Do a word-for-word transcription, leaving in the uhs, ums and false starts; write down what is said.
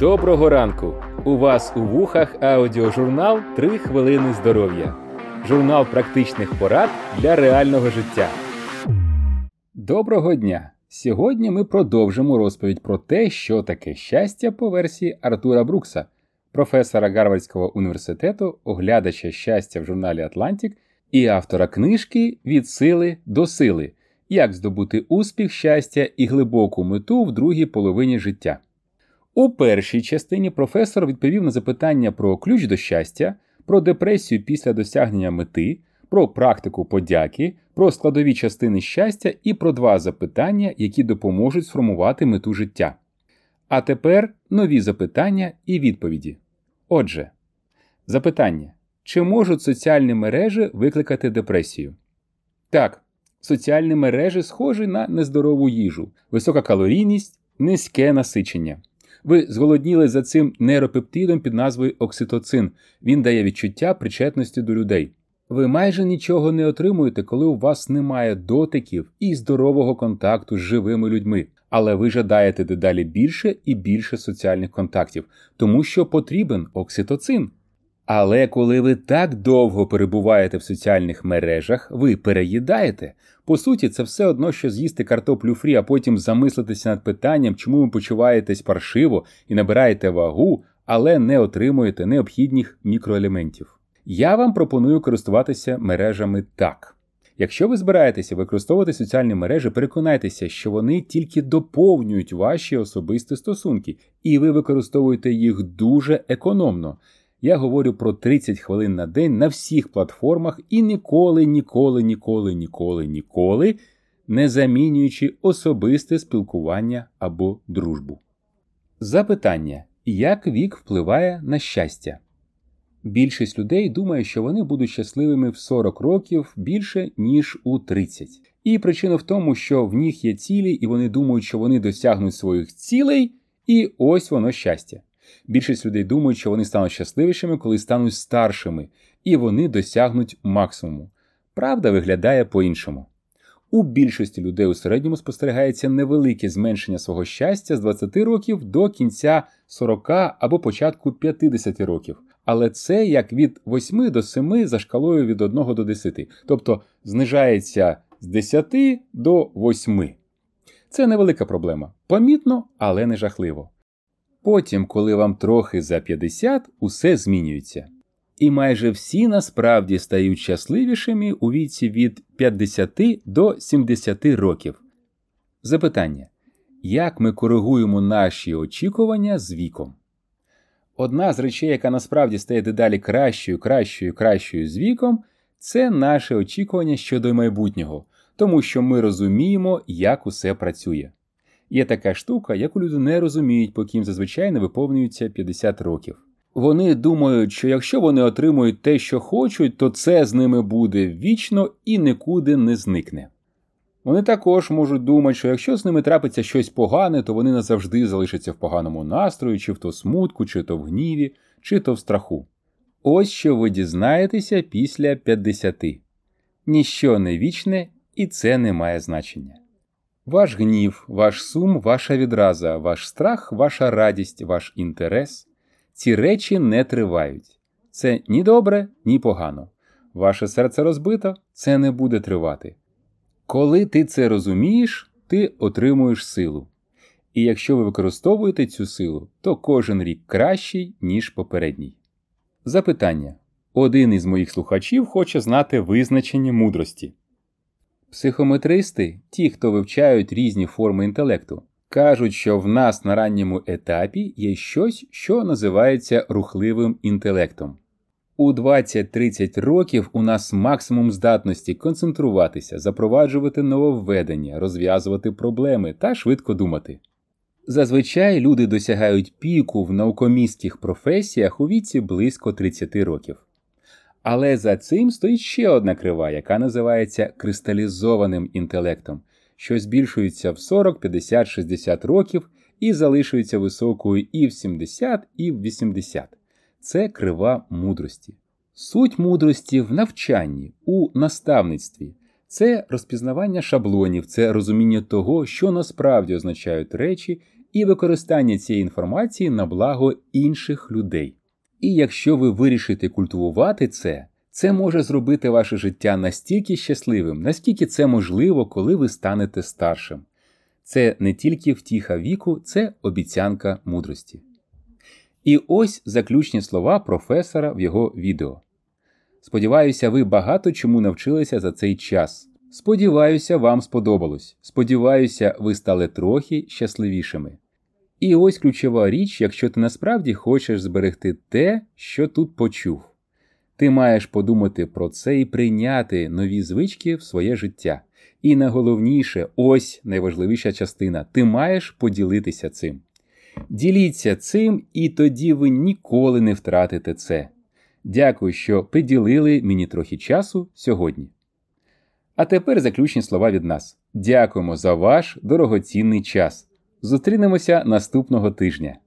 Доброго ранку! У вас у вухах аудіожурнал «три хвилини здоров'я». Журнал практичних порад для реального життя. Доброго дня! Сьогодні ми продовжимо розповідь про те, що таке щастя по версії Артура Брукса, професора Гарвардського університету, оглядача щастя в журналі «Атлантик» і автора книжки «Від сили до сили. Як здобути успіх, щастя і глибоку мету в другій половині життя». У першій частині професор відповів на запитання про ключ до щастя, про депресію після досягнення мети, про практику подяки, про складові частини щастя і про два запитання, які допоможуть сформувати мету життя. А тепер нові запитання і відповіді. Отже, запитання. Чи можуть соціальні мережі викликати депресію? Так, соціальні мережі схожі на нездорову їжу, висока калорійність, низьке насичення. Ви зголодніли за цим нейропептидом під назвою окситоцин. Він дає відчуття причетності до людей. Ви майже нічого не отримуєте, коли у вас немає дотиків і здорового контакту з живими людьми. Але ви жадаєте дедалі більше і більше соціальних контактів, тому що потрібен окситоцин. Але коли ви так довго перебуваєте в соціальних мережах, ви переїдаєте. По суті, це все одно, що з'їсти картоплю фрі, а потім замислитися над питанням, чому ви почуваєтесь паршиво і набираєте вагу, але не отримуєте необхідних мікроелементів. Я вам пропоную користуватися мережами так. Якщо ви збираєтеся використовувати соціальні мережі, переконайтеся, що вони тільки доповнюють ваші особисті стосунки, і ви використовуєте їх дуже економно. Я говорю про тридцять хвилин на день на всіх платформах і ніколи, ніколи, ніколи, ніколи, ніколи не замінюючи особисте спілкування або дружбу. Запитання. Як вік впливає на щастя? Більшість людей думає, що вони будуть щасливими в сорок років більше, ніж у тридцять. І причина в тому, що в них є цілі, і вони думають, що вони досягнуть своїх цілей, і ось воно щастя. Більшість людей думають, що вони стануть щасливішими, коли стануть старшими, і вони досягнуть максимуму. Правда виглядає по-іншому. У більшості людей у середньому спостерігається невелике зменшення свого щастя з двадцяти років до кінця сорока або початку п'ятдесяти років. Але це як від восьми до семи за шкалою від одного до десяти, тобто знижається з десяти до восьми. Це невелика проблема. Помітно, але не жахливо. Потім, коли вам трохи за п'ятдесят, усе змінюється. І майже всі насправді стають щасливішими у віці від п'ятдесяти до сімдесяти років. Запитання. Як ми коригуємо наші очікування з віком? Одна з речей, яка насправді стає дедалі кращою, кращою, кращою з віком, це наше очікування щодо майбутнього, тому що ми розуміємо, як усе працює. Є така штука, яку люди не розуміють, поки їм зазвичай не виповнюється п'ятдесят років. Вони думають, що якщо вони отримують те, що хочуть, то це з ними буде вічно і нікуди не зникне. Вони також можуть думати, що якщо з ними трапиться щось погане, то вони назавжди залишаться в поганому настрої, чи то в смутку, чи то в гніві, чи то в страху. Ось що ви дізнаєтеся після п'ятдесяти. Ніщо не вічне, і це не має значення. Ваш гнів, ваш сум, ваша відраза, ваш страх, ваша радість, ваш інтерес – ці речі не тривають. Це ні добре, ні погано. Ваше серце розбито – це не буде тривати. Коли ти це розумієш, ти отримуєш силу. І якщо ви використовуєте цю силу, то кожен рік кращий, ніж попередній. Запитання. Один із моїх слухачів хоче знати визначення мудрості. Психометристи, ті, хто вивчають різні форми інтелекту, кажуть, що в нас на ранньому етапі є щось, що називається рухливим інтелектом. У двадцять-тридцять років у нас максимум здатності концентруватися, запроваджувати нововведення, розв'язувати проблеми та швидко думати. Зазвичай люди досягають піку в наукомістських професіях у віці близько тридцяти років. Але за цим стоїть ще одна крива, яка називається кристалізованим інтелектом, що збільшується в сорок, п'ятдесят, шістдесят років і залишується високою і в сімдесят, і в вісімдесят. Це крива мудрості. Суть мудрості в навчанні, у наставництві. Це розпізнавання шаблонів, це розуміння того, що насправді означають речі і використання цієї інформації на благо інших людей. І якщо ви вирішите культивувати це, це може зробити ваше життя настільки щасливим, наскільки це можливо, коли ви станете старшим. Це не тільки втіха віку, це обіцянка мудрості. І ось заключні слова професора в його відео. Сподіваюся, ви багато чому навчилися за цей час. Сподіваюся, вам сподобалось. Сподіваюся, ви стали трохи щасливішими. І ось ключова річ, якщо ти насправді хочеш зберегти те, що тут почув. Ти маєш подумати про це і прийняти нові звички в своє життя. І найголовніше, ось найважливіша частина, ти маєш поділитися цим. Діліться цим, і тоді ви ніколи не втратите це. Дякую, що приділили мені трохи часу сьогодні. А тепер заключні слова від нас. Дякуємо за ваш дорогоцінний час. Зустрінемося наступного тижня.